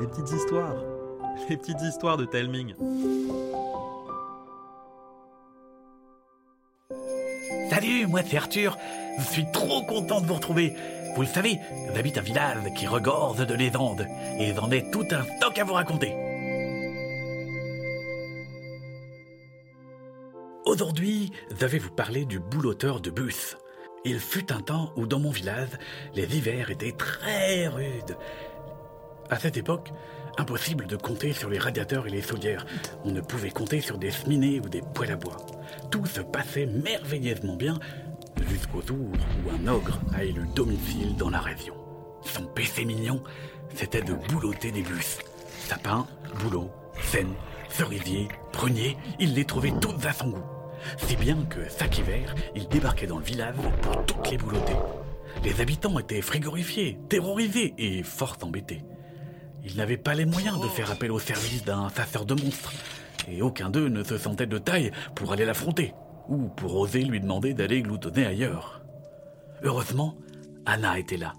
Les petites histoires de Telming. Salut, moi c'est Arthur. Je suis trop content de vous retrouver. Vous le savez, j'habite un village qui regorge de légendes et j'en ai tout un stock à vous raconter. Aujourd'hui, je vais vous parler du bouloteur de bus. Il fut un temps où, dans mon village, les hivers étaient très rudes. À cette époque, impossible de compter sur les radiateurs et les chaudières. On ne pouvait compter sur des cheminées ou des poêles à bois. Tout se passait merveilleusement bien, jusqu'au jour où un ogre a élu domicile dans la région. Son péché mignon, c'était de boulotter des bus. Sapins, bouleaux, chênes, cerisiers, pruniers, il les trouvait tous à son goût. Si bien que, chaque hiver, il débarquait dans le village pour toutes les boulotter. Les habitants étaient frigorifiés, terrorisés et fort embêtés. Ils n'avaient pas les moyens de faire appel au service d'un chasseur de monstres, et aucun d'eux ne se sentait de taille pour aller l'affronter, ou pour oser lui demander d'aller gloutonner ailleurs. Heureusement, Anna était là.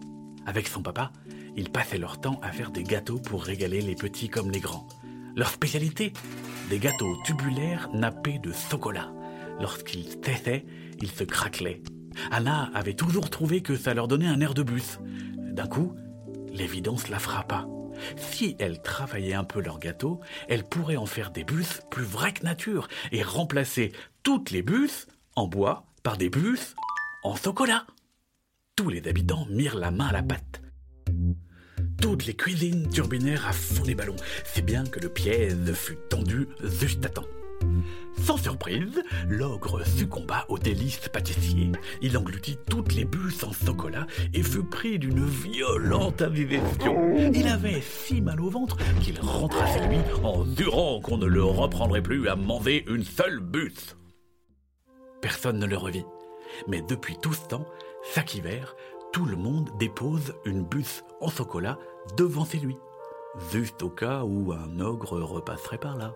Avec son papa, ils passaient leur temps à faire des gâteaux pour régaler les petits comme les grands. Leur spécialité, des gâteaux tubulaires nappés de chocolat. Lorsqu'ils tessaient, ils se craquelaient. Anna avait toujours trouvé que ça leur donnait un air de bus. D'un coup, l'évidence la frappa. Si elles travaillaient un peu leur gâteau, elles pourraient en faire des bus plus vrais que nature et remplacer toutes les bus en bois par des bus en chocolat. Tous les habitants mirent la main à la pâte. Toutes les cuisines turbinèrent à fond les ballons, si bien que le piège fut tendu juste à temps. Sans surprise, l'ogre succomba aux délices pâtissiers. Il engloutit toutes les bus en chocolat et fut pris d'une violente indigestion. Il avait si mal au ventre qu'il rentra chez lui en jurant qu'on ne le reprendrait plus à manger une seule bus. Personne ne le revit. Mais depuis tout ce temps, chaque hiver, tout le monde dépose une bus en chocolat devant chez lui. Juste au cas où un ogre repasserait par là.